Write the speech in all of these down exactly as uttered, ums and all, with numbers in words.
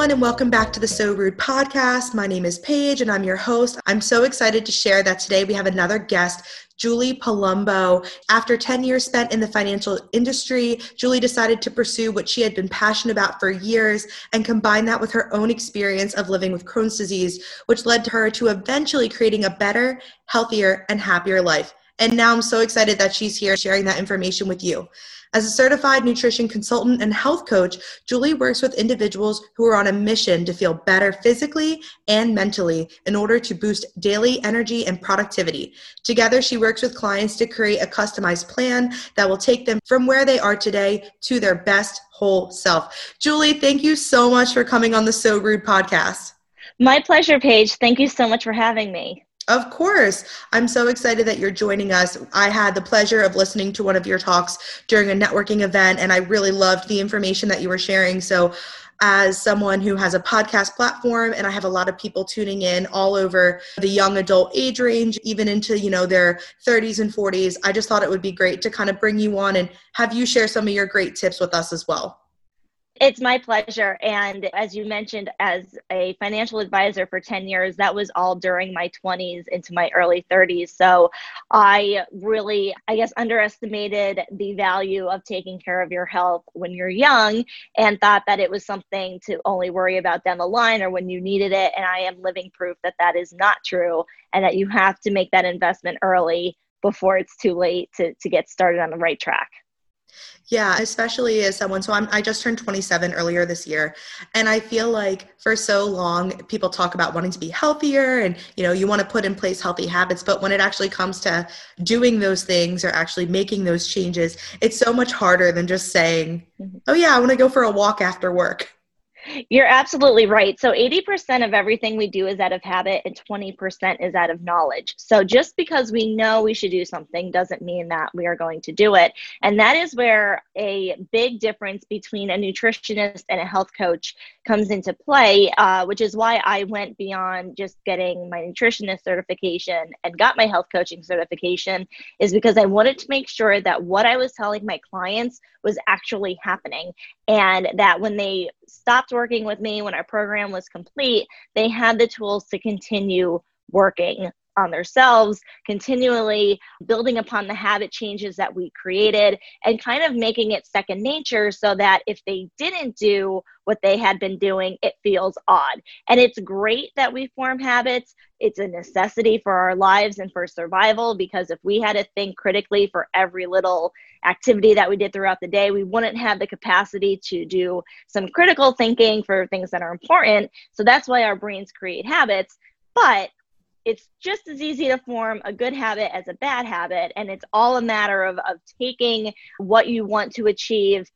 everyone, and welcome back to the So Rude Podcast. My name is Paige, and I'm your host. I'm so excited to share that today we have another guest, Julie Palumbo. After ten years spent in the financial industry, Julie decided to pursue what she had been passionate about for years and combine that with her own experience of living with Crohn's disease, which led her to eventually creating a better, healthier, and happier life. And now I'm so excited that she's here sharing that information with you. As a certified nutrition consultant and health coach, Julie works with individuals who are on a mission to feel better physically and mentally in order to boost daily energy and productivity. Together, she works with clients to create a customized plan that will take them from where they are today to their best whole self. Julie, thank you so much for coming on the So Rude Podcast. My pleasure, Paige. Thank you so much for having me. Of course. I'm so excited that you're joining us. I had the pleasure of listening to one of your talks during a networking event, and I really loved the information that you were sharing. So as someone who has a podcast platform, and I have a lot of people tuning in all over the young adult age range, even into, you know, their thirties and forties, I just thought it would be great to kind of bring you on and have you share some of your great tips with us as well. It's my pleasure. And as you mentioned, as a financial advisor for ten years, that was all during my twenties into my early thirties. So I really, I guess, underestimated the value of taking care of your health when you're young and thought that it was something to only worry about down the line or when you needed it. And I am living proof that that is not true and that you have to make that investment early before it's too late to, to get started on the right track. Yeah, especially as someone, so I'm, I just turned twenty-seven earlier this year, and I feel like for so long, people talk about wanting to be healthier and, you know, you want to put in place healthy habits, but when it actually comes to doing those things or actually making those changes, it's so much harder than just saying, oh yeah, I want to go for a walk after work. You're absolutely right. So eighty percent of everything we do is out of habit and twenty percent is out of knowledge. So just because we know we should do something doesn't mean that we are going to do it. And that is where a big difference between a nutritionist and a health coach comes into play, uh, which is why I went beyond just getting my nutritionist certification and got my health coaching certification, is because I wanted to make sure that what I was telling my clients was actually happening, and that when they stopped working with me, when our program was complete, they had the tools to continue working on themselves, continually building upon the habit changes that we created and kind of making it second nature so that if they didn't do what they had been doing, it feels odd. And it's great that we form habits. It's a necessity for our lives and for survival, because if we had to think critically for every little activity that we did throughout the day, we wouldn't have the capacity to do some critical thinking for things that are important. So that's why our brains create habits. But it's just as easy to form a good habit as a bad habit. And it's all a matter of, of taking what you want to achieve,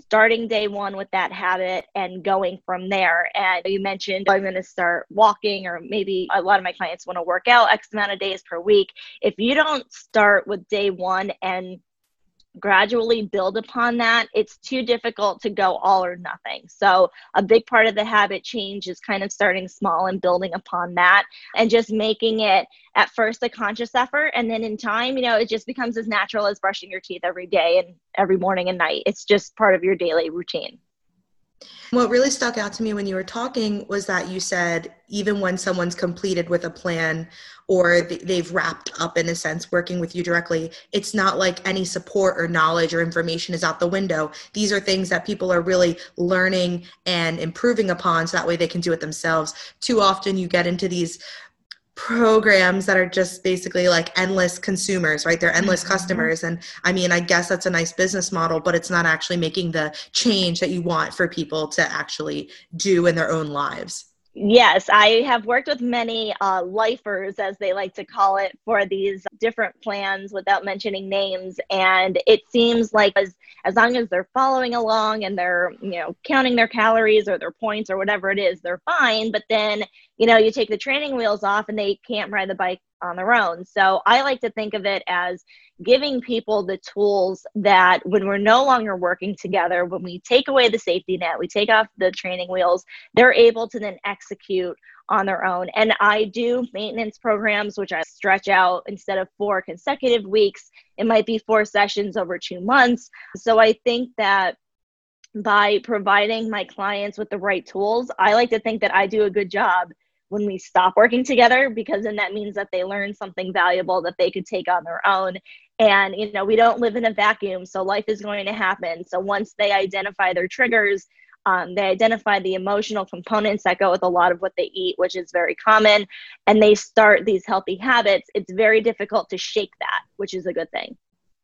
starting day one with that habit and going from there. And you mentioned, I'm going to start walking, or maybe a lot of my clients want to work out X amount of days per week. If you don't start with day one and gradually build upon that, it's too difficult to go all or nothing. So a big part of the habit change is kind of starting small and building upon that and just making it at first a conscious effort. And then in time, you know, it just becomes as natural as brushing your teeth every day and every morning and night. It's just part of your daily routine. What really stuck out to me when you were talking was that you said, even when someone's completed with a plan or they've wrapped up, in a sense, working with you directly, it's not like any support or knowledge or information is out the window. These are things that people are really learning and improving upon so that way they can do it themselves. Too often you get into these programs that are just basically like endless consumers, right? They're endless customers. And I mean, I guess that's a nice business model, but it's not actually making the change that you want for people to actually do in their own lives. Yes, I have worked with many uh, lifers, as they like to call it, for these different plans without mentioning names. And it seems like as, as long as they're following along and they're, you know, counting their calories or their points or whatever it is, they're fine. But then, you know, you take the training wheels off and they can't ride the bike on their own. So I like to think of it as giving people the tools that when we're no longer working together, when we take away the safety net, we take off the training wheels, they're able to then execute on their own. And I do maintenance programs, which I stretch out. Instead of four consecutive weeks, it might be four sessions over two months. So I think that by providing my clients with the right tools, I like to think that I do a good job when we stop working together, because then that means that they learn something valuable that they could take on their own. And, you know, we don't live in a vacuum, so life is going to happen. So once they identify their triggers, um, they identify the emotional components that go with a lot of what they eat, which is very common, and they start these healthy habits, it's very difficult to shake that, which is a good thing.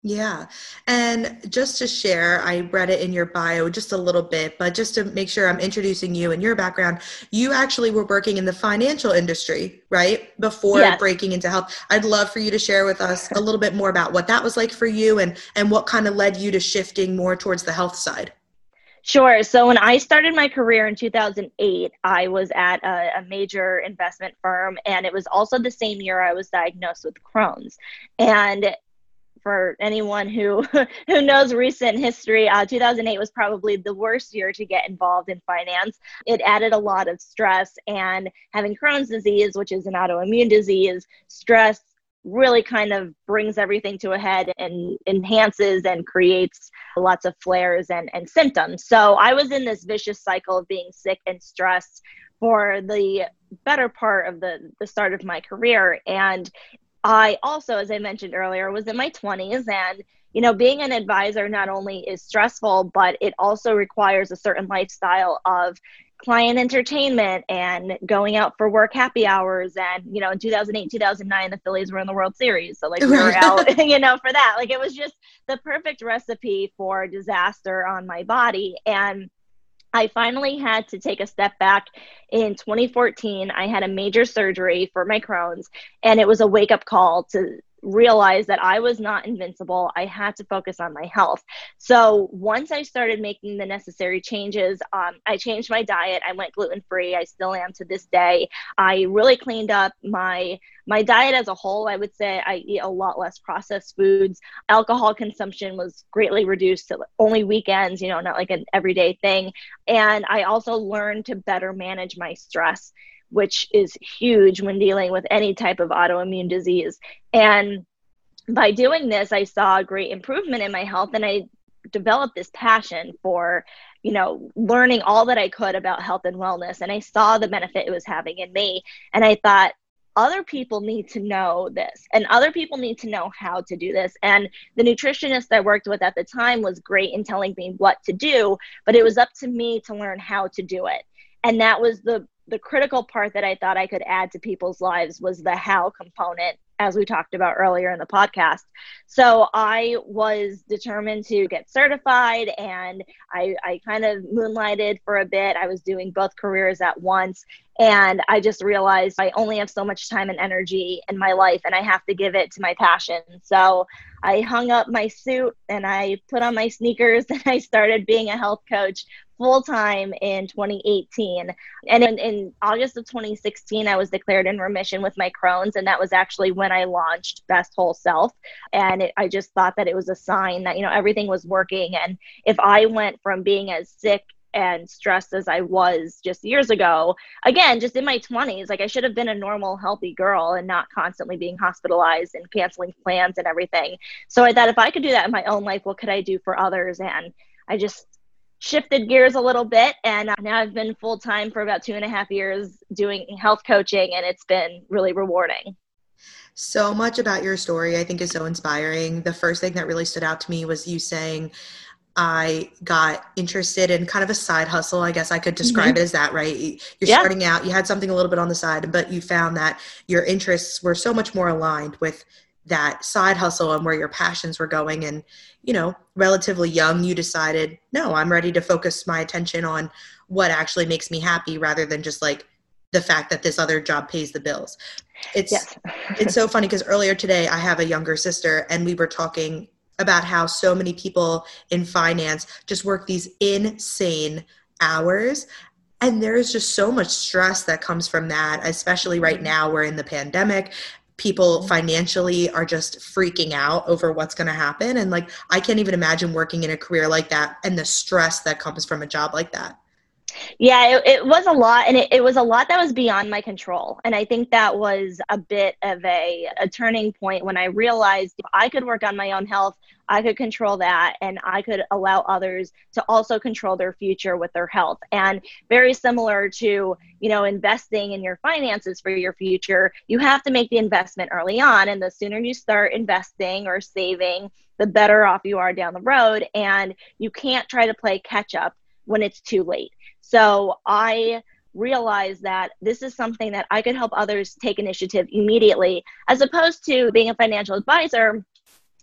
Yeah. And just to share, I read it in your bio just a little bit, but just to make sure I'm introducing you and your background, you actually were working in the financial industry, right? Before yes. breaking into health. I'd love for you to share with us a little bit more about what that was like for you and, and what kind of led you to shifting more towards the health side. Sure. So when I started my career in two thousand eight, I was at a, a major investment firm, and it was also the same year I was diagnosed with Crohn's. And for anyone who who knows recent history, uh, two thousand eight was probably the worst year to get involved in finance. It added a lot of stress, and having Crohn's disease, which is an autoimmune disease, stress really kind of brings everything to a head and enhances and creates lots of flares and, and symptoms. So I was in this vicious cycle of being sick and stressed for the better part of the, the start of my career. And I also, as I mentioned earlier, was in my twenties, and, you know, being an advisor not only is stressful, but it also requires a certain lifestyle of client entertainment and going out for work happy hours. And, you know, in two thousand eight, two thousand nine, the Phillies were in the World Series. So like we were out, you know, for that, like it was just the perfect recipe for disaster on my body. And I finally had to take a step back in twenty fourteen. I had a major surgery for my Crohn's, and it was a wake-up call to realize that I was not invincible. I had to focus on my health. So once I started making the necessary changes, um, I changed my diet. I went gluten-free. I still am to this day. I really cleaned up my my diet as a whole. I would say I eat a lot less processed foods. Alcohol consumption was greatly reduced to only weekends, you know, not like an everyday thing. And I also learned to better manage my stress, which is huge when dealing with any type of autoimmune disease. And by doing this, I saw a great improvement in my health, and I developed this passion for, you know, learning all that I could about health and wellness. And I saw the benefit it was having in me. And I thought, other people need to know this, and other people need to know how to do this. And the nutritionist I worked with at the time was great in telling me what to do, but it was up to me to learn how to do it. And that was the The critical part that I thought I could add to people's lives, was the how component, as we talked about earlier in the podcast. So I was determined to get certified, and I, I kind of moonlighted for a bit. I was doing both careers at once, and I just realized I only have so much time and energy in my life, and I have to give it to my passion. So I hung up my suit and I put on my sneakers, and I started being a health coach full-time in twenty eighteen. And in, in August of twenty sixteen, I was declared in remission with my Crohn's, and that was actually when I launched Best Whole Self. And it, I just thought that it was a sign that, you know, everything was working. And if I went from being as sick and stressed as I was just years ago, again, just in my twenties, like I should have been a normal, healthy girl and not constantly being hospitalized and canceling plans and everything. So I thought, if I could do that in my own life, what could I do for others? And I just shifted gears a little bit, and now I've been full-time for about two and a half years doing health coaching, and it's been really rewarding. So much about your story I think is so inspiring. The first thing that really stood out to me was you saying, I got interested in kind of a side hustle. I guess I could describe mm-hmm. it as that, right? You're yeah. starting out, you had something a little bit on the side, but you found that your interests were so much more aligned with that side hustle and where your passions were going. And, you know, relatively young, you decided, no, I'm ready to focus my attention on what actually makes me happy, rather than just like the fact that this other job pays the bills. It's, yes. It's so funny, because earlier today I have a younger sister, and we were talking about how so many people in finance just work these insane hours. And there is just so much stress that comes from that, especially right now we're in the pandemic. People financially are just freaking out over what's going to happen. And like, I can't even imagine working in a career like that and the stress that comes from a job like that. Yeah, it, it was a lot. And it, it was a lot that was beyond my control. And I think that was a bit of a, a turning point when I realized if I could work on my own health, I could control that. And I could allow others to also control their future with their health. And very similar to, you know, investing in your finances for your future, you have to make the investment early on. And the sooner you start investing or saving, the better off you are down the road. And you can't try to play catch up when it's too late. So I realized that this is something that I could help others take initiative immediately, as opposed to being a financial advisor.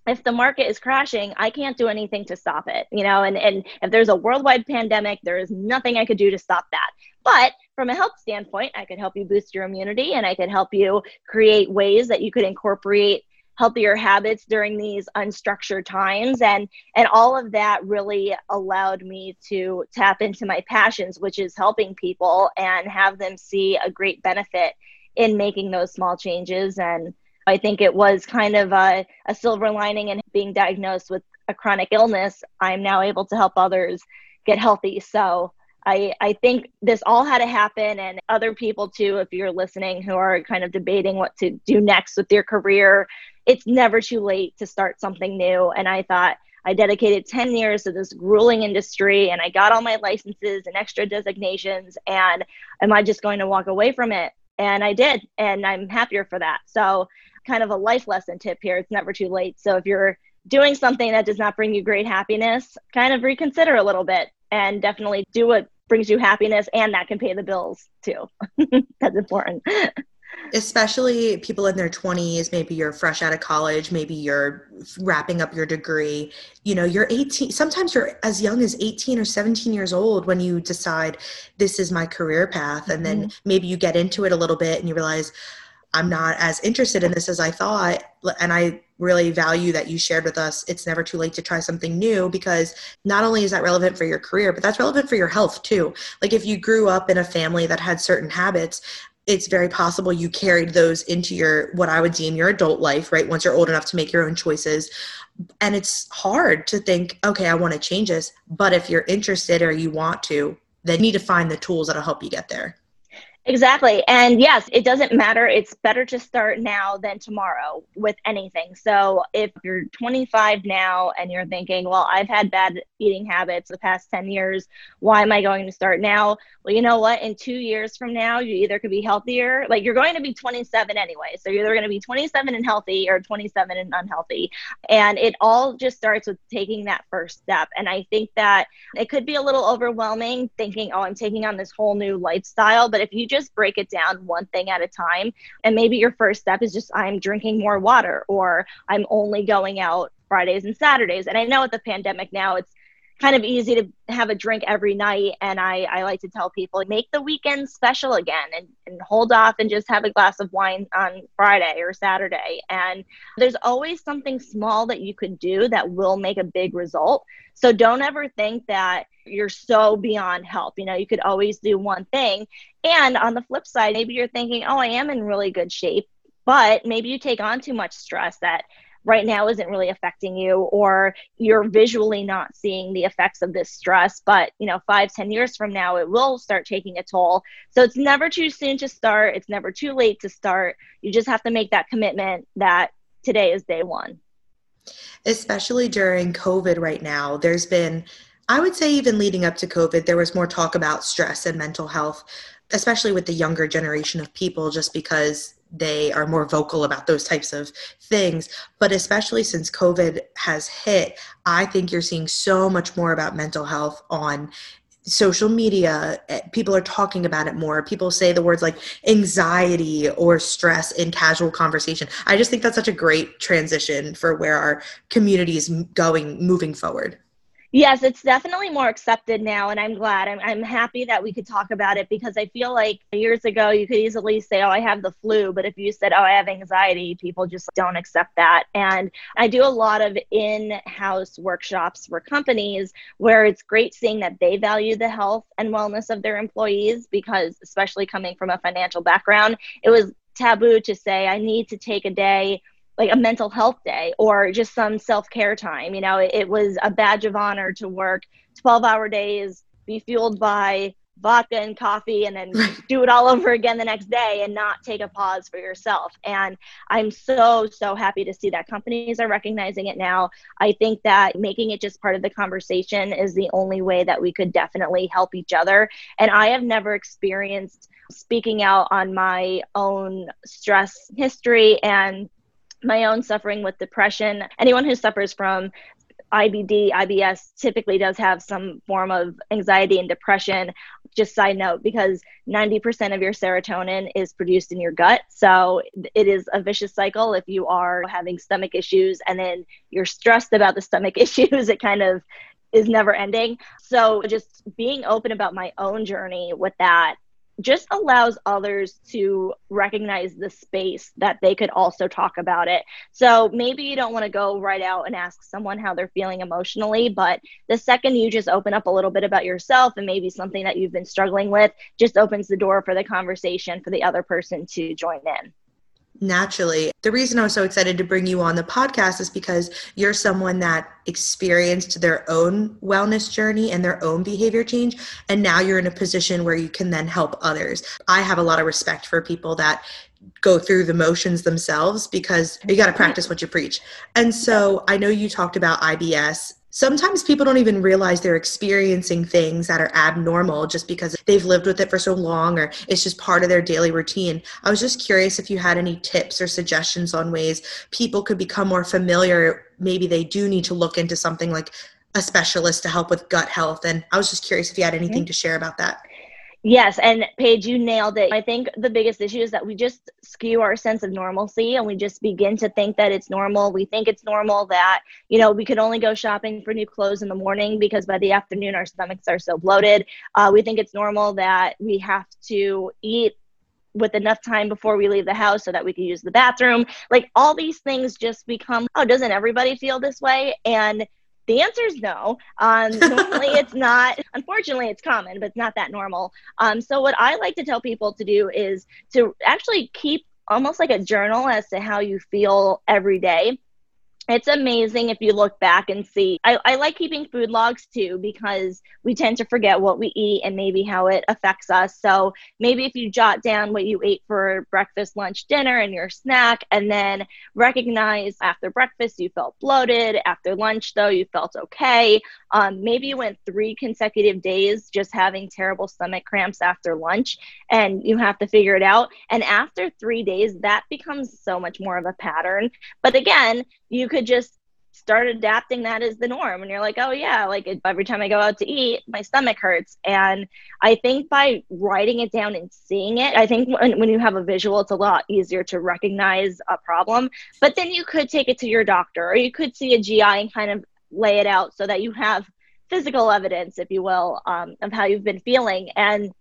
If the market is crashing, I can't do anything to stop it, you know, and, and if there's a worldwide pandemic, there is nothing I could do to stop that. But from a health standpoint, I could help you boost your immunity, and I could help you create ways that you could incorporate healthier habits during these unstructured times. And, and all of that really allowed me to tap into my passions, which is helping people and have them see a great benefit in making those small changes. And I think it was kind of a, a silver lining in being diagnosed with a chronic illness. I'm now able to help others get healthy. So I, I think this all had to happen. And other people too, if you're listening, who are kind of debating what to do next with their career, it's never too late to start something new. And I thought, I dedicated ten years to this grueling industry, and I got all my licenses and extra designations, and am I just going to walk away from it? And I did, and I'm happier for that. So kind of a life lesson tip here. It's never too late. So if you're doing something that does not bring you great happiness, kind of reconsider a little bit, and definitely do what brings you happiness and that can pay the bills too. That's important. Especially people in their twenties, maybe you're fresh out of college, maybe you're wrapping up your degree, you know, you're eighteen, sometimes you're as young as eighteen or seventeen years old when you decide this is my career path. And then maybe you get into it a little bit and you realize I'm not as interested in this as I thought. And I really value that you shared with us, it's never too late to try something new, because not only is that relevant for your career, but that's relevant for your health too. Like if you grew up in a family that had certain habits, it's very possible you carried those into your, what I would deem your adult life, right? Once you're old enough to make your own choices. And it's hard to think, okay, I want to change this. But if you're interested or you want to, then you need to find the tools that'll help you get there. Exactly. And yes, it doesn't matter. It's better to start now than tomorrow with anything. So if you're twenty-five now and you're thinking, well, I've had bad eating habits the past ten years, why am I going to start now? Well, you know what? In two years from now, you either could be healthier, like you're going to be twenty-seven anyway. So you're either going to be twenty-seven and healthy or twenty-seven and unhealthy. And it all just starts with taking that first step. And I think that it could be a little overwhelming thinking, oh, I'm taking on this whole new lifestyle. But if you just Just break it down one thing at a time. And maybe your first step is just, I'm drinking more water, or I'm only going out Fridays and Saturdays. And I know with the pandemic now, it's kind of easy to have a drink every night. And I, I like to tell people, make the weekend special again, and, and hold off and just have a glass of wine on Friday or Saturday. And there's always something small that you could do that will make a big result. So don't ever think that you're so beyond help. You know, you could always do one thing. And on the flip side, maybe you're thinking, oh, I am in really good shape, but maybe you take on too much stress that right now isn't really affecting you, or you're visually not seeing the effects of this stress, but you know, five, ten years from now, it will start taking a toll. So it's never too soon to start. It's never too late to start. You just have to make that commitment that today is day one. Especially during COVID right now, there's been, I would say even leading up to COVID, there was more talk about stress and mental health, especially with the younger generation of people, just because they are more vocal about those types of things. But especially since COVID has hit, I think you're seeing so much more about mental health on social media. People are talking about it more. People say the words like anxiety or stress in casual conversation. I just think that's such a great transition for where our community is going, moving forward. Yes, it's definitely more accepted now, and I'm glad. I'm I'm happy that we could talk about it, because I feel like years ago you could easily say, oh, I have the flu, but if you said, oh, I have anxiety, people just don't accept that. And I do a lot of in-house workshops for companies where it's great seeing that they value the health and wellness of their employees, because especially coming from a financial background, it was taboo to say, I need to take a day like a mental health day or just some self-care time. You know, it, it was a badge of honor to work twelve hour days, be fueled by vodka and coffee and then do it all over again the next day and not take a pause for yourself. And I'm so, so happy to see that companies are recognizing it now. I think that making it just part of the conversation is the only way that we could definitely help each other. And I have never experienced speaking out on my own stress history and my own suffering with depression. Anyone who suffers from I B D, I B S typically does have some form of anxiety and depression. Just side note, because ninety percent of your serotonin is produced in your gut. So it is a vicious cycle. If you are having stomach issues and then you're stressed about the stomach issues, it kind of is never ending. So just being open about my own journey with that just allows others to recognize the space that they could also talk about it. So maybe you don't want to go right out and ask someone how they're feeling emotionally, but the second you just open up a little bit about yourself and maybe something that you've been struggling with just opens the door for the conversation for the other person to join in. Naturally. The reason I was so excited to bring you on the podcast is because you're someone that experienced their own wellness journey and their own behavior change. And now you're in a position where you can then help others. I have a lot of respect for people that go through the motions themselves because you got to practice what you preach. And so I know you talked about I B S. Sometimes people don't even realize they're experiencing things that are abnormal just because they've lived with it for so long or it's just part of their daily routine. I was just curious if you had any tips or suggestions on ways people could become more familiar. Maybe they do need to look into something like a specialist to help with gut health. And I was just curious if you had anything to share about that. Yes. And Paige, you nailed it. I think the biggest issue is that we just skew our sense of normalcy and we just begin to think that it's normal. We think it's normal that, you know, we could only go shopping for new clothes in the morning because by the afternoon, our stomachs are so bloated. Uh, we think it's normal that we have to eat with enough time before we leave the house so that we can use the bathroom. Like all these things just become, oh, doesn't everybody feel this way? And the answer is no. Um, normally it's not, unfortunately it's common, but it's not that normal. Um, so what I like to tell people to do is to actually keep almost like a journal as to how you feel every day. It's amazing if you look back and see. I, I like keeping food logs too because we tend to forget what we eat and maybe how it affects us. So maybe if you jot down what you ate for breakfast, lunch, dinner, and your snack, and then recognize after breakfast you felt bloated, after lunch though you felt okay. Um, maybe you went three consecutive days just having terrible stomach cramps after lunch and you have to figure it out. And after three days, that becomes so much more of a pattern. But again, you could just start adapting that as the norm. And you're like, oh yeah, like every time I go out to eat, my stomach hurts. And I think by writing it down and seeing it, I think when, when you have a visual, it's a lot easier to recognize a problem. But then you could take it to your doctor or you could see a G I and kind of lay it out so that you have physical evidence, if you will, um, of how you've been feeling. And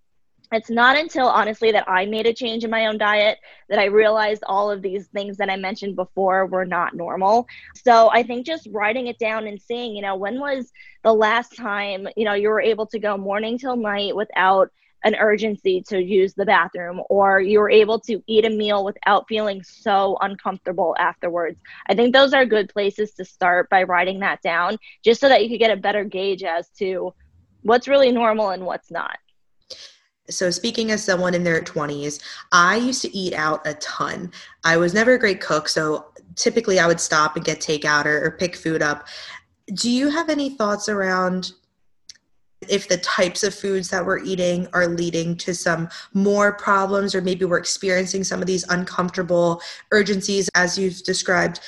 it's not until, honestly, that I made a change in my own diet that I realized all of these things that I mentioned before were not normal. So I think just writing it down and seeing, you know, when was the last time, you know, you were able to go morning till night without an urgency to use the bathroom, or you were able to eat a meal without feeling so uncomfortable afterwards. I think those are good places to start by writing that down, just so that you could get a better gauge as to what's really normal and what's not. So speaking as someone in their twenties, I used to eat out a ton. I was never a great cook, so typically I would stop and get takeout or, or pick food up. Do you have any thoughts around if the types of foods that we're eating are leading to some more problems, or maybe we're experiencing some of these uncomfortable urgencies, as you've described,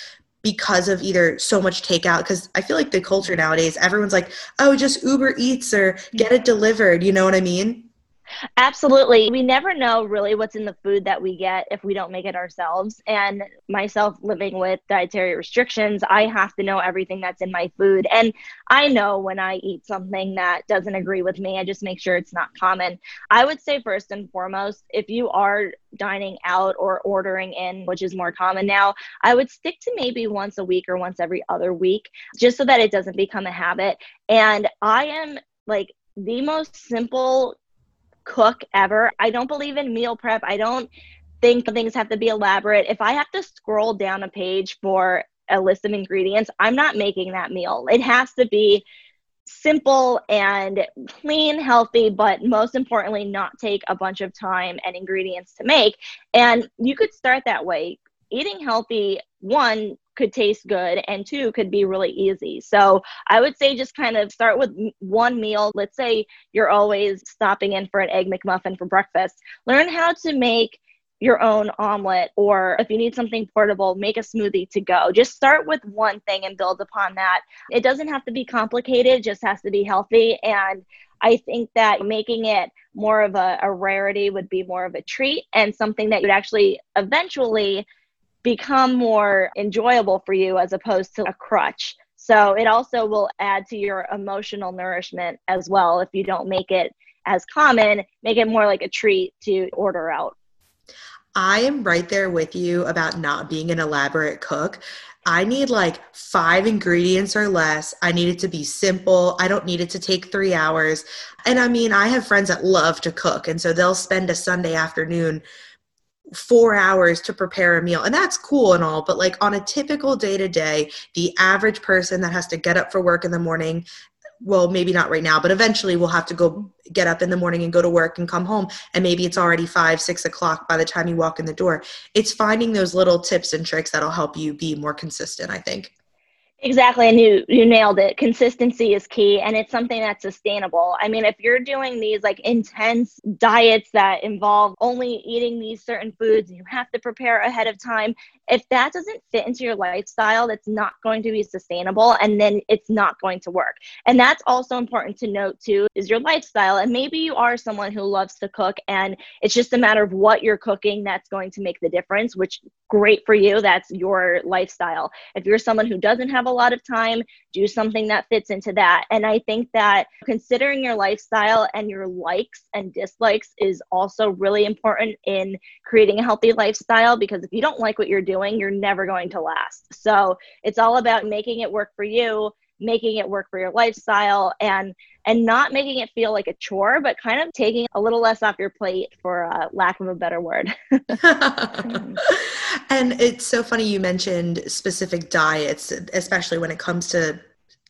because of either so much takeout? Because I feel like the culture nowadays, everyone's like, oh, just Uber Eats or get it delivered. You know what I mean? Absolutely. We never know really what's in the food that we get if we don't make it ourselves. And myself living with dietary restrictions, I have to know everything that's in my food. And I know when I eat something that doesn't agree with me, I just make sure it's not common. I would say first and foremost, if you are dining out or ordering in, which is more common now, I would stick to maybe once a week or once every other week, just so that it doesn't become a habit. And I am like the most simple cook ever. I don't believe in meal prep. I don't think things have to be elaborate. If I have to scroll down a page for a list of ingredients, I'm not making that meal. It has to be simple and clean, healthy, but most importantly, not take a bunch of time and ingredients to make. And you could start that way. Eating healthy, one, could taste good, and two, could be really easy. So I would say just kind of start with one meal. Let's say you're always stopping in for an Egg McMuffin for breakfast. Learn how to make your own omelet, or if you need something portable, make a smoothie to go. Just start with one thing and build upon that. It doesn't have to be complicated, it just has to be healthy. And I think that making it more of a, a rarity would be more of a treat and something that you'd actually eventually become more enjoyable for you as opposed to a crutch. So it also will add to your emotional nourishment as well. If you don't make it as common, make it more like a treat to order out. I am right there with you about not being an elaborate cook. I need like five ingredients or less. I need it to be simple. I don't need it to take three hours. And I mean, I have friends that love to cook, and so they'll spend a Sunday afternoon four hours to prepare a meal. And that's cool and all, but like on a typical day to day, the average person that has to get up for work in the morning, well, maybe not right now, but eventually we'll have to go get up in the morning and go to work and come home. And maybe it's already five, six o'clock by the time you walk in the door. It's finding those little tips and tricks that'll help you be more consistent, I think. Exactly. And you, you nailed it. Consistency is key. And it's something that's sustainable. I mean, if you're doing these like intense diets that involve only eating these certain foods, you have to prepare ahead of time. If that doesn't fit into your lifestyle, that's not going to be sustainable. And then it's not going to work. And that's also important to note too, is your lifestyle. And maybe you are someone who loves to cook and it's just a matter of what you're cooking that's going to make the difference, which great for you. That's your lifestyle. If you're someone who doesn't have a lot of time, do something that fits into that. And I think that considering your lifestyle and your likes and dislikes is also really important in creating a healthy lifestyle, because if you don't like what you're doing, you're never going to last. So it's all about making it work for you, making it work for your lifestyle, and and not making it feel like a chore, but kind of taking a little less off your plate, for uh, lack of a better word. And it's so funny you mentioned specific diets, especially when it comes to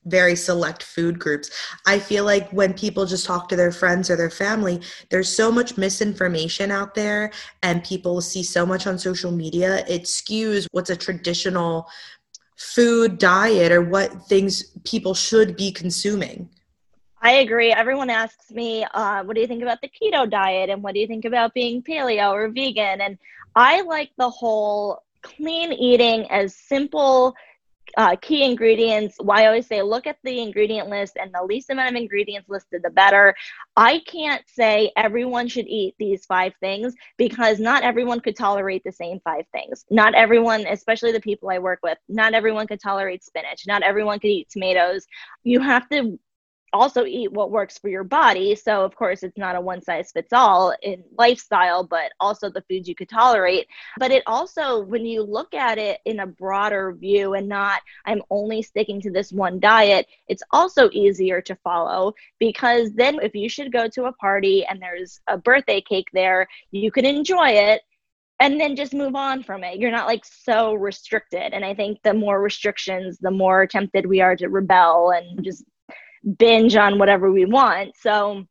very select food groups. I feel like when people just talk to their friends or their family, there's so much misinformation out there and people see so much on social media. It skews what's a traditional food diet or what things people should be consuming. I agree. Everyone asks me, uh, what do you think about the keto diet? And what do you think about being paleo or vegan? And I like the whole clean eating, as simple Uh, key ingredients. Why I always say, look at the ingredient list, and the least amount of ingredients listed, the better. I can't say everyone should eat these five things, because not everyone could tolerate the same five things. Not everyone, especially the people I work with, not everyone could tolerate spinach. Not everyone could eat tomatoes. You have to also eat what works for your body. So of course, it's not a one size fits all in lifestyle, but also the foods you could tolerate. But it also, when you look at it in a broader view and not, I'm only sticking to this one diet, it's also easier to follow, because then if you should go to a party and there's a birthday cake there, you can enjoy it and then just move on from it. You're not like so restricted. And I think the more restrictions, the more tempted we are to rebel and just binge on whatever we want. So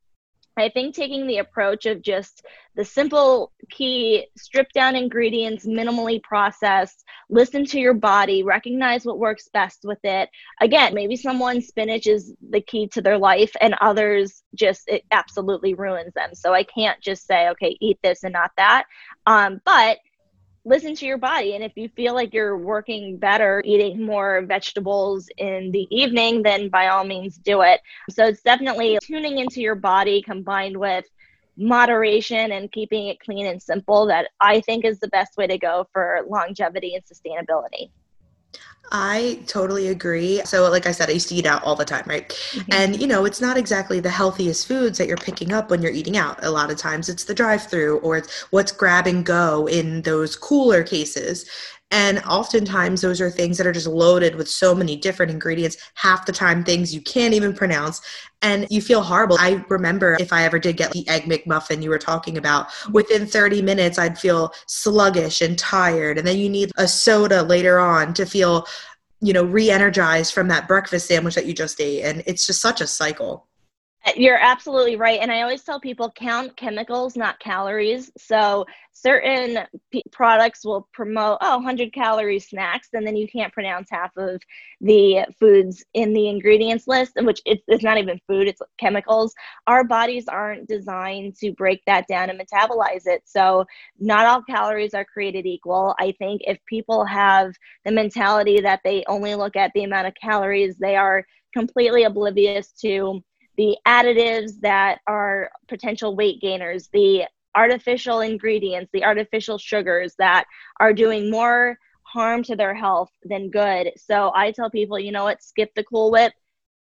I think taking the approach of just the simple key, strip down ingredients, minimally processed, listen to your body, recognize what works best with it. Again, maybe someone's spinach is the key to their life and others just, it absolutely ruins them. So I can't just say, okay, eat this and not that. Um, but listen to your body. And if you feel like you're working better eating more vegetables in the evening, then by all means do it. So it's definitely tuning into your body combined with moderation and keeping it clean and simple that I think is the best way to go for longevity and sustainability. I totally agree. So like I said, I used to eat out all the time, right? Mm-hmm. And, you know, it's not exactly the healthiest foods that you're picking up when you're eating out. A lot of times it's the drive-through or it's what's grab and go in those cooler cases. And oftentimes those are things that are just loaded with so many different ingredients, half the time things you can't even pronounce, and you feel horrible. I remember if I ever did get the Egg McMuffin you were talking about, within thirty minutes, I'd feel sluggish and tired. And then you need a soda later on to feel you know, re-energized from that breakfast sandwich that you just ate. And it's just such a cycle. You're absolutely right. And I always tell people, count chemicals, not calories. So certain p- products will promote, oh, one hundred calorie snacks, and then you can't pronounce half of the foods in the ingredients list, which it's, it's not even food, it's chemicals. Our bodies aren't designed to break that down and metabolize it. So not all calories are created equal. I think if people have the mentality that they only look at the amount of calories, they are completely oblivious to the additives that are potential weight gainers, the artificial ingredients, the artificial sugars that are doing more harm to their health than good. So I tell people, you know what, skip the Cool Whip,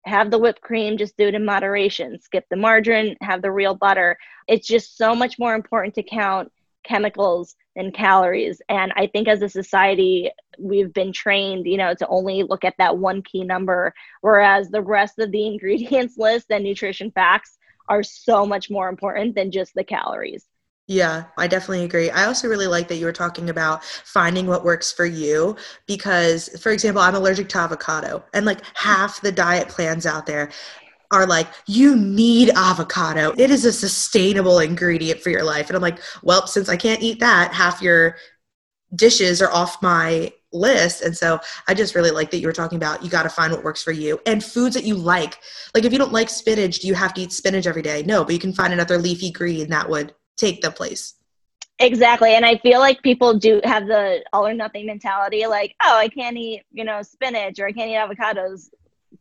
have the whipped cream, just do it in moderation. Skip the margarine, have the real butter. It's just so much more important to count chemicals than calories. And I think as a society, we've been trained, you know, to only look at that one key number, whereas the rest of the ingredients list and nutrition facts are so much more important than just the calories. Yeah, I definitely agree. I also really like that you were talking about finding what works for you, because, for example, I'm allergic to avocado, and like half the diet plans out there are like, you need avocado. It is a sustainable ingredient for your life. And I'm like, well, since I can't eat that, half your dishes are off my list. And so I just really like that you were talking about, you got to find what works for you and foods that you like. Like if you don't like spinach, do you have to eat spinach every day? No, but you can find another leafy green that would take the place. Exactly. And I feel like people do have the all or nothing mentality. Like, oh, I can't eat, you know, spinach, or I can't eat avocados.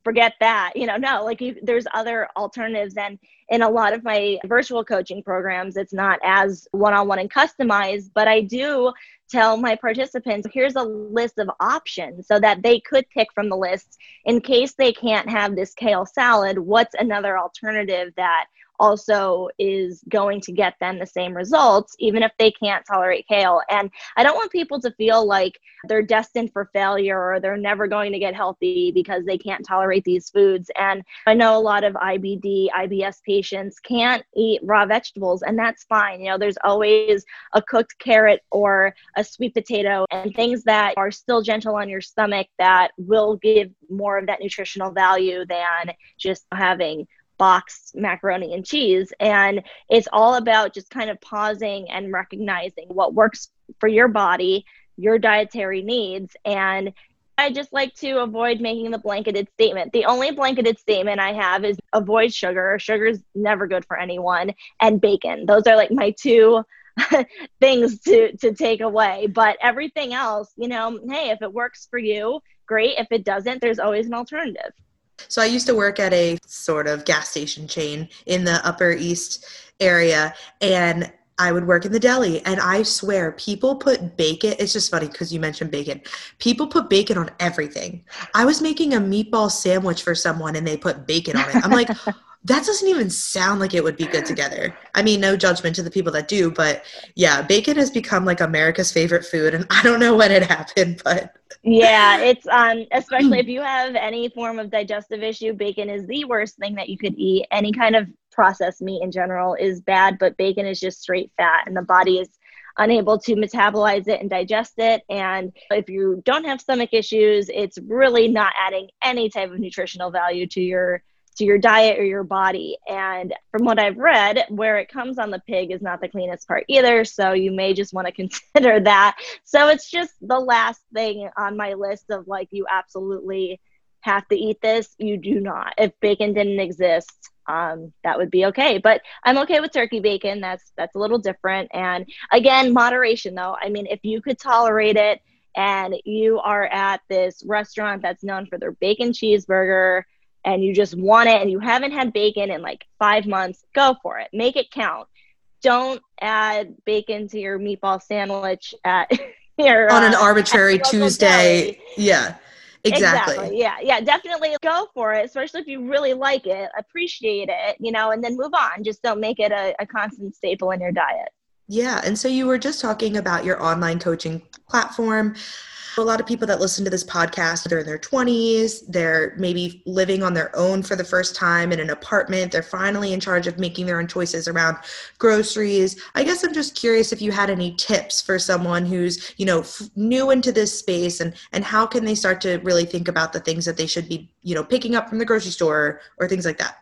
Forget that, you know, no, like you, there's other alternatives. And in a lot of my virtual coaching programs, it's not as one-on-one and customized, but I do tell my participants, here's a list of options so that they could pick from the list in case they can't have this kale salad. What's another alternative that also is going to get them the same results, even if they can't tolerate kale? And I don't want people to feel like they're destined for failure or they're never going to get healthy because they can't tolerate these foods. And I know a lot of I B D, I B S patients can't eat raw vegetables, and that's fine. You know, there's always a cooked carrot or a sweet potato and things that are still gentle on your stomach that will give more of that nutritional value than just having boxed macaroni and cheese. And it's all about just kind of pausing and recognizing what works for your body, your dietary needs. And I just like to avoid making the blanketed statement. The only blanketed statement I have is avoid sugar. Sugar's never good for anyone, and bacon. Those are like my two things to, to take away. But everything else, you know, hey, if it works for you, great. If it doesn't, there's always an alternative. So I used to work at a sort of gas station chain in the Upper East area, and I would work in the deli, and I swear people put bacon. It's just funny because you mentioned bacon. People put bacon on everything. I was making a meatball sandwich for someone and they put bacon on it. I'm like, that doesn't even sound like it would be good together. I mean, no judgment to the people that do, but yeah, bacon has become like America's favorite food, and I don't know when it happened, but yeah, it's um especially if you have any form of digestive issue, bacon is the worst thing that you could eat. Any kind of processed meat in general is bad, but bacon is just straight fat, and the body is unable to metabolize it and digest it. And if you don't have stomach issues, it's really not adding any type of nutritional value to your to your diet or your body. And from what I've read, where it comes on the pig is not the cleanest part either. So you may just want to consider that. So it's just the last thing on my list of like, you absolutely have to eat this. You do not. If bacon didn't exist, um, that would be okay. But I'm okay with turkey bacon. That's, that's a little different. And again, moderation though. I mean, if you could tolerate it and you are at this restaurant that's known for their bacon cheeseburger, and you just want it and you haven't had bacon in like five months, go for it. Make it count. Don't add bacon to your meatball sandwich at your, on an uh, arbitrary Tuesday. Deli. Yeah, exactly. exactly. Yeah, yeah, definitely go for it, especially if you really like it, appreciate it, you know, and then move on. Just don't make it a, a constant staple in your diet. Yeah. And so you were just talking about your online coaching platform. for a lot of people that listen to this podcast, they're in their twenties, they're maybe living on their own for the first time in an apartment, they're finally in charge of making their own choices around groceries. I guess I'm just curious if you had any tips for someone who's, you know, f- new into this space, and, and how can they start to really think about the things that they should be, you know, picking up from the grocery store or, or things like that?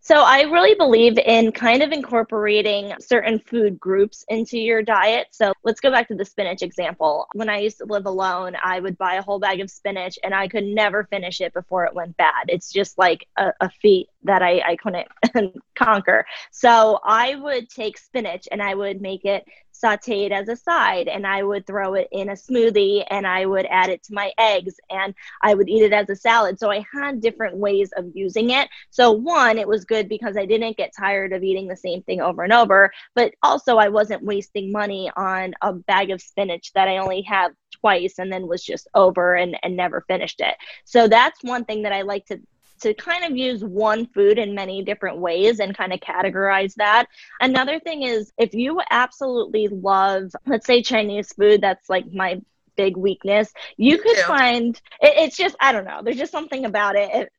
So I really believe in kind of incorporating certain food groups into your diet. So let's go back to the spinach example. When I used to live alone, I would buy a whole bag of spinach and I could never finish it before it went bad. It's just like a, a feat that I, I couldn't conquer. So I would take spinach and I would make it sauteed as a side, and I would throw it in a smoothie, and I would add it to my eggs, and I would eat it as a salad. So I had different ways of using it. So one, it was good because I didn't get tired of eating the same thing over and over, but also I wasn't wasting money on a bag of spinach that I only have twice and then was just over and, and never finished it. So that's one thing that I like to to kind of use one food in many different ways and kind of categorize that. Another thing is, if you absolutely love, let's say, Chinese food, that's like my big weakness, you could yeah. find, it, it's just, I don't know, there's just something about it. it.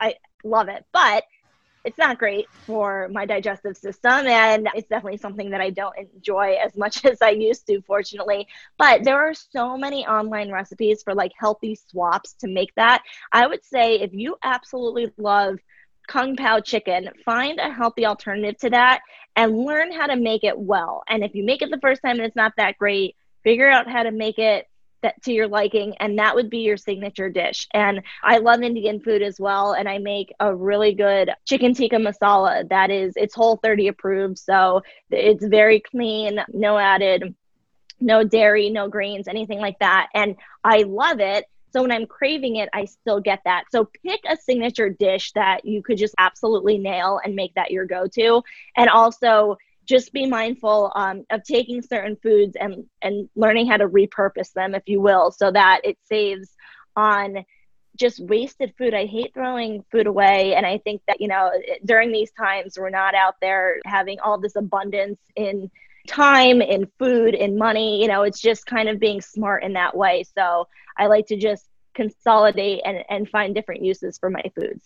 I love it, but it's not great for my digestive system. And it's definitely something that I don't enjoy as much as I used to, fortunately. But there are so many online recipes for like healthy swaps to make that. I would say if you absolutely love Kung Pao chicken, find a healthy alternative to that and learn how to make it well. And if you make it the first time and it's not that great, figure out how to make it that to your liking, and that would be your signature dish. And I love Indian food as well, and I make a really good chicken tikka masala that is, it's Whole thirty approved, so it's very clean, no added, no dairy, no grains, anything like that, and I love it. So when I'm craving it, I still get that. So pick a signature dish that you could just absolutely nail and make that your go-to. And also just be mindful um, of taking certain foods and, and learning how to repurpose them, if you will, so that it saves on just wasted food. I hate throwing food away. And I think that, you know, during these times, we're not out there having all this abundance in time, in food, in money. You know, it's just kind of being smart in that way. So I like to just consolidate and, and find different uses for my foods.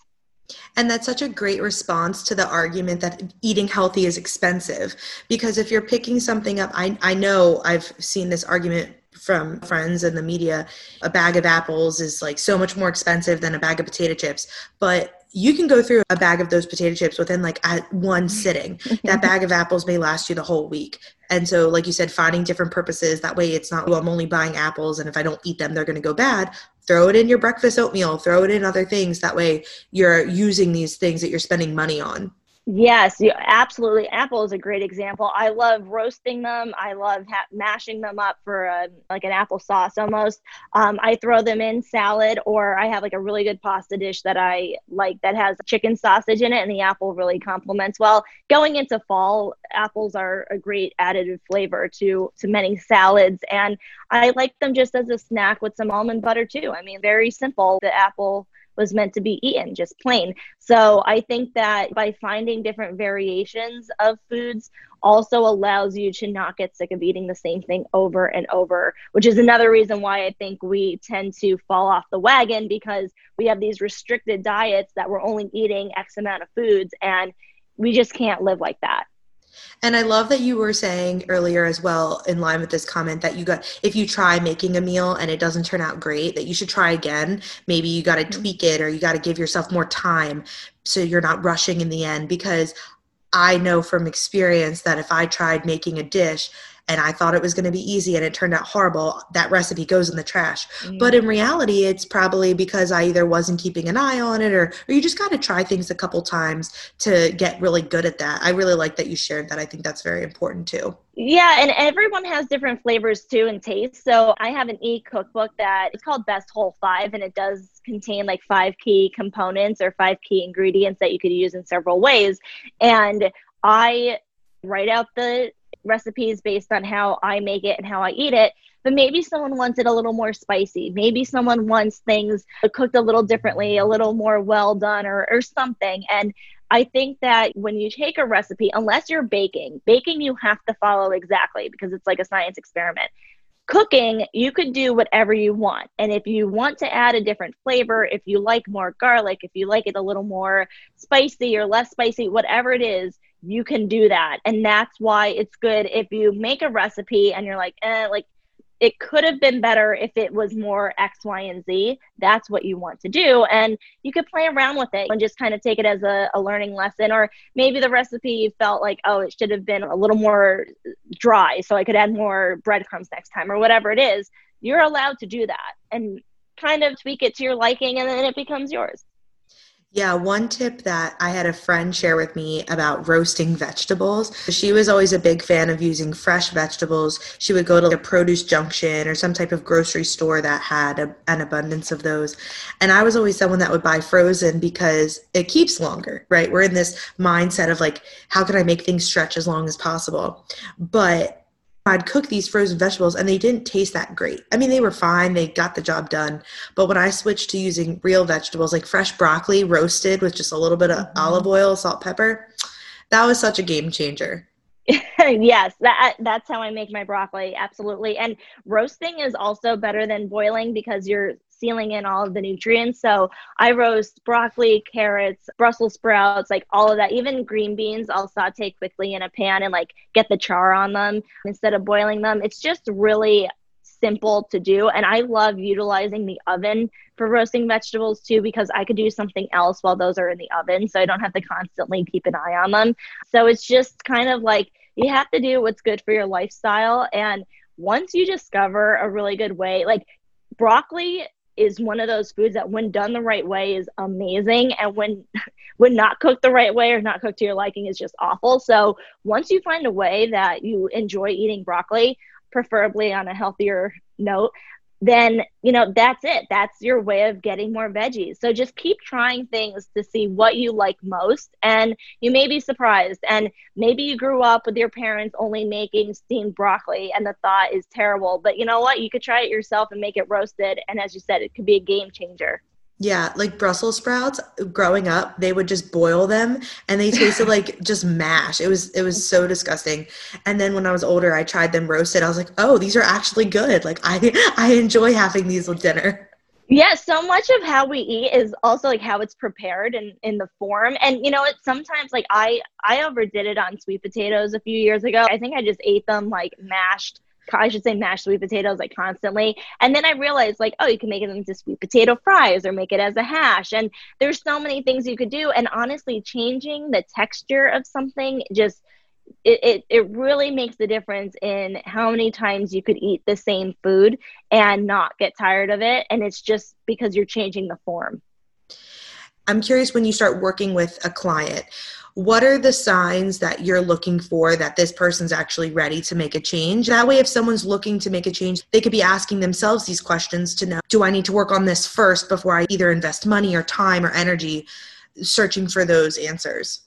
And that's such a great response to the argument that eating healthy is expensive, because if you're picking something up, I, I know I've seen this argument from friends in the media, a bag of apples is like so much more expensive than a bag of potato chips, but you can go through a bag of those potato chips within like at one sitting. That bag of apples may last you the whole week. And so, like you said, finding different purposes, that way it's not, well, I'm only buying apples, and if I don't eat them, they're going to go bad. Throw it in your breakfast oatmeal, throw it in other things. That way you're using these things that you're spending money on. Yes, you, absolutely. Apple is a great example. I love roasting them. I love ha- mashing them up for a, like an applesauce almost. Um, I throw them in salad, or I have like a really good pasta dish that I like that has chicken sausage in it, and the apple really complements well. Going into fall, apples are a great additive flavor to, to many salads. And I like them just as a snack with some almond butter too. I mean, very simple. The apple was meant to be eaten, just plain. So I think that by finding different variations of foods also allows you to not get sick of eating the same thing over and over, which is another reason why I think we tend to fall off the wagon, because we have these restricted diets that we're only eating X amount of foods, and we just can't live like that. And I love that you were saying earlier as well, in line with this comment, that you got, if you try making a meal and it doesn't turn out great, that you should try again. Maybe you got to tweak it, or you got to give yourself more time so you're not rushing in the end. Because I know from experience that if I tried making a dish and I thought it was going to be easy and it turned out horrible, that recipe goes in the trash. Mm. But in reality, it's probably because I either wasn't keeping an eye on it, or, or you just got to try things a couple times to get really good at that. I really like that you shared that. I think that's very important too. Yeah, and everyone has different flavors too and tastes. So I have an e-cookbook that it's called Best Whole Self, and it does contain like five key components or five key ingredients that you could use in several ways. And I write out the recipes based on how I make it and how I eat it. But maybe someone wants it a little more spicy. Maybe someone wants things cooked a little differently, a little more well done, or, or something. And I think that when you take a recipe, unless you're baking, baking you have to follow exactly because it's like a science experiment. Cooking, you could do whatever you want. And if you want to add a different flavor, if you like more garlic, if you like it a little more spicy or less spicy, whatever it is, you can do that. And that's why it's good if you make a recipe and you're like, eh, like it could have been better if it was more X, Y, and Z. That's what you want to do. And you could play around with it and just kind of take it as a, a learning lesson. Or maybe the recipe you felt like, oh, it should have been a little more dry so I could add more breadcrumbs next time or whatever it is. You're allowed to do that and kind of tweak it to your liking, and then it becomes yours. Yeah, one tip that I had a friend share with me about roasting vegetables. She was always a big fan of using fresh vegetables. She would go to a produce junction or some type of grocery store that had a, an abundance of those. And I was always someone that would buy frozen because it keeps longer, right? We're in this mindset of like, how can I make things stretch as long as possible? But I'd cook these frozen vegetables and they didn't taste that great. I mean, they were fine. They got the job done. But when I switched to using real vegetables, like fresh broccoli roasted with just a little bit of mm-hmm. olive oil, salt, pepper, that was such a game changer. Yes, that that's how I make my broccoli. Absolutely. And roasting is also better than boiling because you're sealing in all of the nutrients. So I roast broccoli, carrots, Brussels sprouts, like all of that, even green beans, I'll saute quickly in a pan and like get the char on them instead of boiling them. It's just really simple to do. And I love utilizing the oven for roasting vegetables too, because I could do something else while those are in the oven. So I don't have to constantly keep an eye on them. So it's just kind of like, you have to do what's good for your lifestyle. And once you discover a really good way, like broccoli is one of those foods that when done the right way is amazing. And when, when not cooked the right way or not cooked to your liking is just awful. So once you find a way that you enjoy eating broccoli, preferably on a healthier note, then, you know, that's it. That's your way of getting more veggies. So just keep trying things to see what you like most. And you may be surprised. And maybe you grew up with your parents only making steamed broccoli and the thought is terrible, but you know what? You could try it yourself and make it roasted. And as you said, it could be a game changer. Yeah. Like Brussels sprouts growing up, they would just boil them and they tasted like just mash. It was, it was so disgusting. And then when I was older, I tried them roasted. I was like, oh, these are actually good. Like I, I enjoy having these with dinner. Yeah. So much of how we eat is also like how it's prepared and in the form. And you know, it's sometimes like I, I overdid it on sweet potatoes a few years ago. I think I just ate them like mashed. I should say mashed sweet potatoes like constantly. And then I realized like, oh, you can make it into sweet potato fries or make it as a hash. And there's so many things you could do. And honestly, changing the texture of something just, it, it, it really makes the difference in how many times you could eat the same food and not get tired of it. And it's just because you're changing the form. I'm curious, when you start working with a client, what are the signs that you're looking for that this person's actually ready to make a change? That way, if someone's looking to make a change, they could be asking themselves these questions to know, do I need to work on this first before I either invest money or time or energy searching for those answers?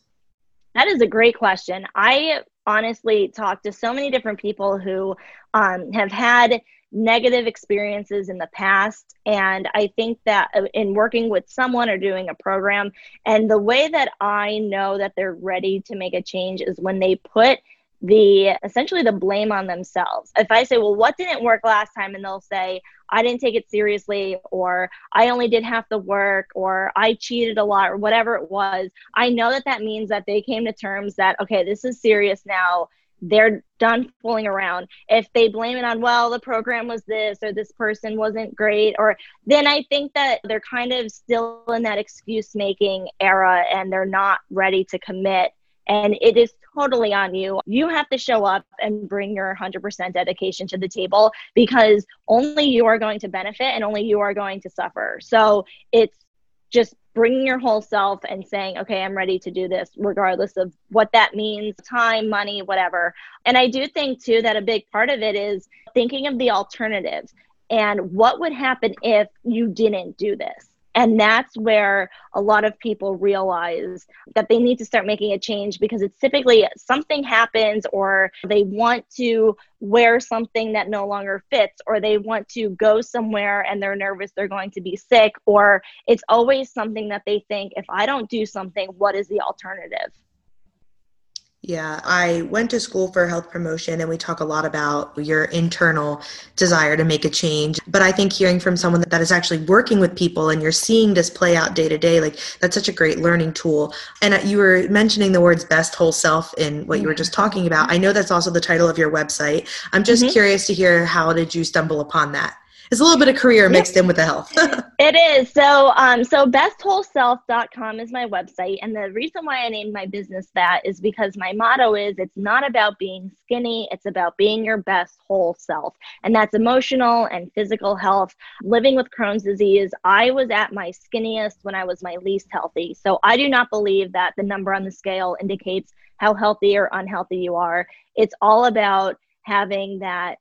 That is a great question. I honestly talk to so many different people who um, have had negative experiences in the past. And I think that in working with someone or doing a program, and the way that I know that they're ready to make a change is when they put the essentially the blame on themselves. If I say, well, what didn't work last time? And they'll say, I didn't take it seriously, or I only did half the work, or I cheated a lot, or whatever it was. I know that that means that they came to terms that, okay, this is serious now. They're done fooling around. If they blame it on, well, the program was this, or this person wasn't great, or then I think that they're kind of still in that excuse making era and they're not ready to commit. And it is totally on you. You have to show up and bring your one hundred percent dedication to the table, because only you are going to benefit and only you are going to suffer. So it's just bringing your whole self and saying, okay, I'm ready to do this, regardless of what that means, time, money, whatever. And I do think too, that a big part of it is thinking of the alternatives and what would happen if you didn't do this. And that's where a lot of people realize that they need to start making a change, because it's typically something happens, or they want to wear something that no longer fits, or they want to go somewhere and they're nervous they're going to be sick, or it's always something that they think, if I don't do something, what is the alternative? Yeah, I went to school for health promotion and we talk a lot about your internal desire to make a change. But I think hearing from someone that, that is actually working with people and you're seeing this play out day to day, like that's such a great learning tool. And you were mentioning the words best whole self in what you were just talking about. I know that's also the title of your website. I'm just mm-hmm. curious to hear, how did you stumble upon that? It's a little bit of career mixed yeah. in with the health. It is. So um, so best whole self dot com is my website. And the reason why I named my business that is because my motto is, it's not about being skinny. It's about being your best whole self. And that's emotional and physical health. Living with Crohn's disease, I was at my skinniest when I was my least healthy. So I do not believe that the number on the scale indicates how healthy or unhealthy you are. It's all about having that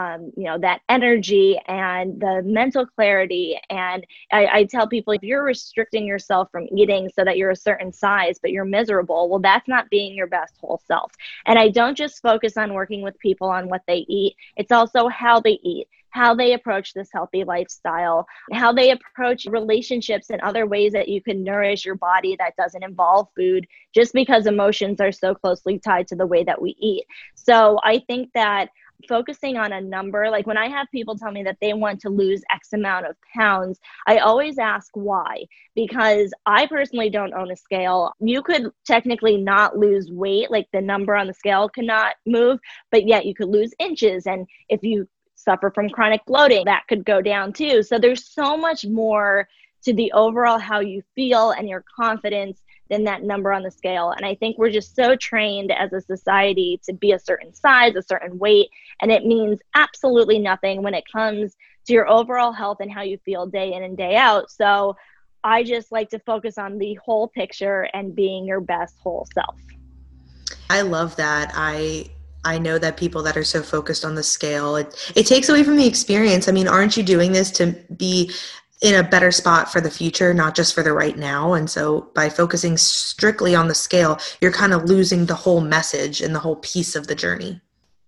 Um, you know, that energy and the mental clarity. And I, I tell people, if you're restricting yourself from eating so that you're a certain size, but you're miserable, well, that's not being your best whole self. And I don't just focus on working with people on what they eat. It's also how they eat, how they approach this healthy lifestyle, how they approach relationships and other ways that you can nourish your body that doesn't involve food, just because emotions are so closely tied to the way that we eat. So I think that focusing on a number, like when I have people tell me that they want to lose X amount of pounds, I always ask why, because I personally don't own a scale. You could technically not lose weight, like the number on the scale cannot move, but yet you could lose inches. And if you suffer from chronic bloating, that could go down too. So there's so much more to the overall how you feel and your confidence than that number on the scale. And I think we're just so trained as a society to be a certain size, a certain weight, and it means absolutely nothing when it comes to your overall health and how you feel day in and day out. So I just like to focus on the whole picture and being your best whole self. I love that. I I know that people that are so focused on the scale, it, it takes away from the experience. I mean, aren't you doing this to be in a better spot for the future, not just for the right now? And so by focusing strictly on the scale, you're kind of losing the whole message and the whole piece of the journey.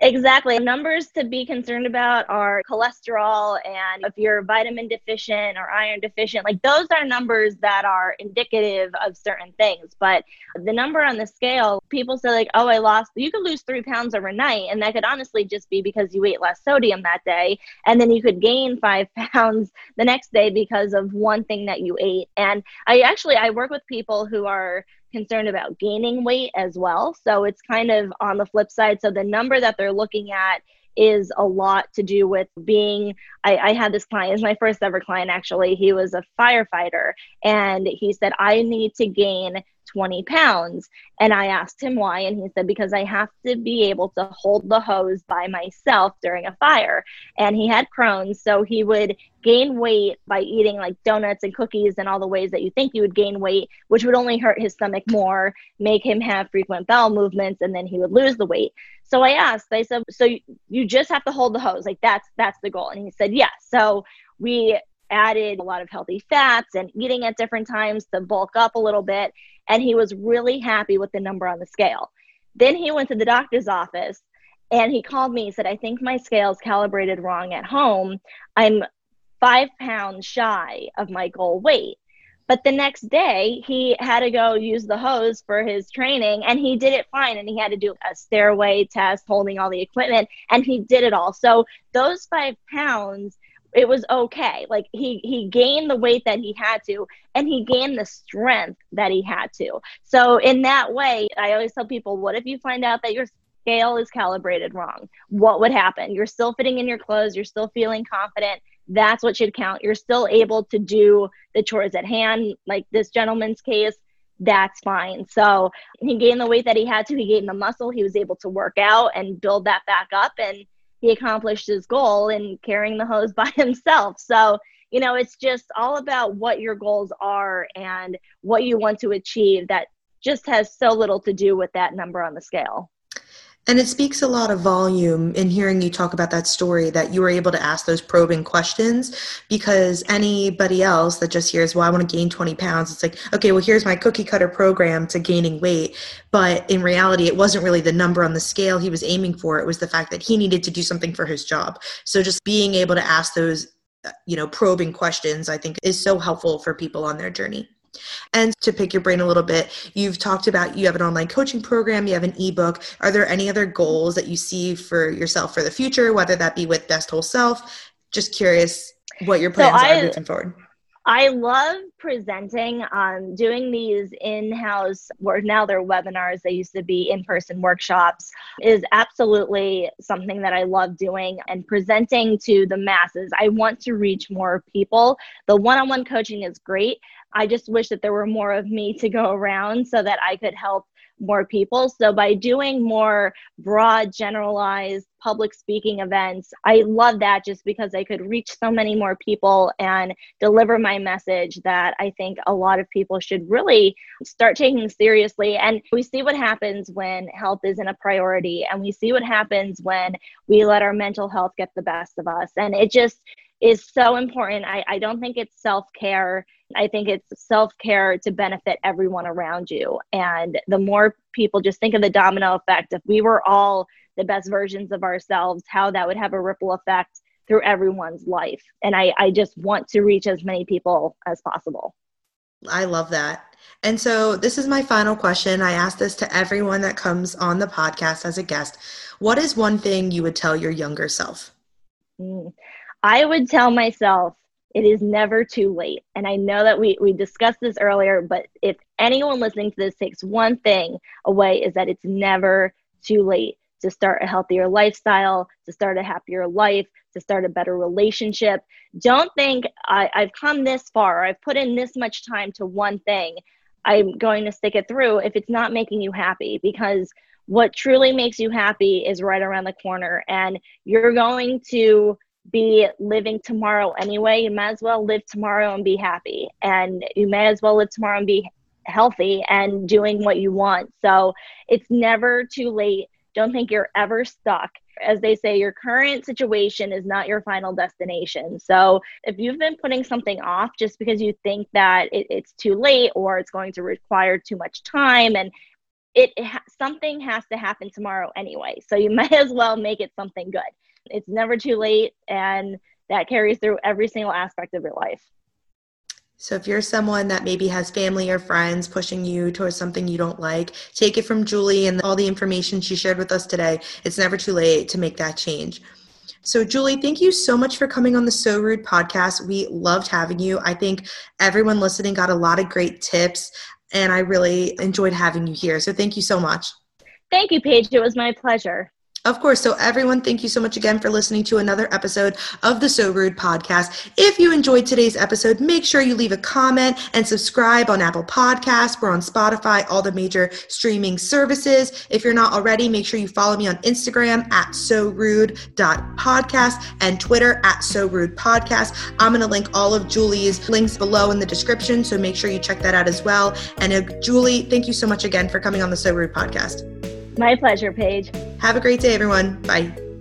Exactly. Numbers to be concerned about are cholesterol, and if you're vitamin deficient or iron deficient, like those are numbers that are indicative of certain things. But the number on the scale, people say like, oh, I lost, you could lose three pounds overnight. And that could honestly just be because you ate less sodium that day. And then you could gain five pounds the next day because of one thing that you ate. And I actually, I work with people who are concerned about gaining weight as well. So it's kind of on the flip side. So the number that they're looking at is a lot to do with being, I, I had this client, it's my first ever client actually, he was a firefighter. And he said, I need to gain twenty pounds. And I asked him why. And he said, because I have to be able to hold the hose by myself during a fire. And he had Crohn's. So he would gain weight by eating like donuts and cookies and all the ways that you think you would gain weight, which would only hurt his stomach more, make him have frequent bowel movements, and then he would lose the weight. So I asked, I said, so you, you just have to hold the hose. Like that's, that's the goal. And he said, yes. Yeah. So we added a lot of healthy fats and eating at different times to bulk up a little bit. And he was really happy with the number on the scale. Then he went to the doctor's office and he called me and said, I think my scale's calibrated wrong at home. I'm five pounds shy of my goal weight. But the next day he had to go use the hose for his training and he did it fine. And he had to do a stairway test holding all the equipment and he did it all. So those five pounds, it was okay. Like he, he gained the weight that he had to, and he gained the strength that he had to. So in that way, I always tell people, what if you find out that your scale is calibrated wrong? What would happen? You're still fitting in your clothes. You're still feeling confident. That's what should count. You're still able to do the chores at hand. Like this gentleman's case, that's fine. So he gained the weight that he had to, he gained the muscle. He was able to work out and build that back up. And he accomplished his goal in carrying the hose by himself. So, you know, it's just all about what your goals are and what you want to achieve. That just has so little to do with that number on the scale. And it speaks a lot of volume in hearing you talk about that story, that you were able to ask those probing questions, because anybody else that just hears, well, I want to gain twenty pounds. It's like, okay, well, here's my cookie cutter program to gaining weight. But in reality, it wasn't really the number on the scale he was aiming for. It was the fact that he needed to do something for his job. So just being able to ask those, you know, probing questions, I think is so helpful for people on their journey. And to pick your brain a little bit, you've talked about you have an online coaching program, you have an ebook. Are there any other goals that you see for yourself for the future, whether that be with Best Whole Self? Just curious what your plans so I, are moving forward. I love presenting, um, doing these in-house, or now they're webinars, they used to be in-person workshops, is absolutely something that I love doing and presenting to the masses. I want to reach more people. The one-on-one coaching is great. I just wish that there were more of me to go around so that I could help more people. So by doing more broad, generalized public speaking events, I love that just because I could reach so many more people and deliver my message that I think a lot of people should really start taking seriously. And we see what happens when health isn't a priority, and we see what happens when we let our mental health get the best of us. And it just is so important. I, I don't think it's self-care. I think it's self-care to benefit everyone around you. And the more people, just think of the domino effect. If we were all the best versions of ourselves, how that would have a ripple effect through everyone's life. And I, I just want to reach as many people as possible. I love that. And so this is my final question. I ask this to everyone that comes on the podcast as a guest. What is one thing you would tell your younger self? Mm. I would tell myself it is never too late. And I know that we, we discussed this earlier, but if anyone listening to this takes one thing away, is that it's never too late to start a healthier lifestyle, to start a happier life, to start a better relationship. Don't think I, I've come this far, or I've put in this much time to one thing, I'm going to stick it through if it's not making you happy, because what truly makes you happy is right around the corner, and you're going to be living tomorrow anyway. You might as well live tomorrow and be happy. And you may as well live tomorrow and be healthy and doing what you want. So it's never too late. Don't think you're ever stuck. As they say, your current situation is not your final destination. So if you've been putting something off just because you think that it, it's too late or it's going to require too much time, and it, it something has to happen tomorrow anyway. So you might as well make it something good. It's never too late, and that carries through every single aspect of your life. So if you're someone that maybe has family or friends pushing you towards something you don't like, take it from Julie and all the information she shared with us today. It's never too late to make that change. So Julie, thank you so much for coming on the So Rude podcast. We loved having you. I think everyone listening got a lot of great tips, and I really enjoyed having you here. So thank you so much. Thank you, Paige. It was my pleasure. Of course. So everyone, thank you so much again for listening to another episode of the So Rude podcast. If you enjoyed today's episode, make sure you leave a comment and subscribe on Apple Podcasts. We're on Spotify, all the major streaming services. If you're not already, make sure you follow me on Instagram at sorude.podcast and Twitter at sorudepodcast. I'm going to link all of Julie's links below in the description, so make sure you check that out as well. And uh, Julie, thank you so much again for coming on the So Rude podcast. My pleasure, Paige. Have a great day, everyone. Bye.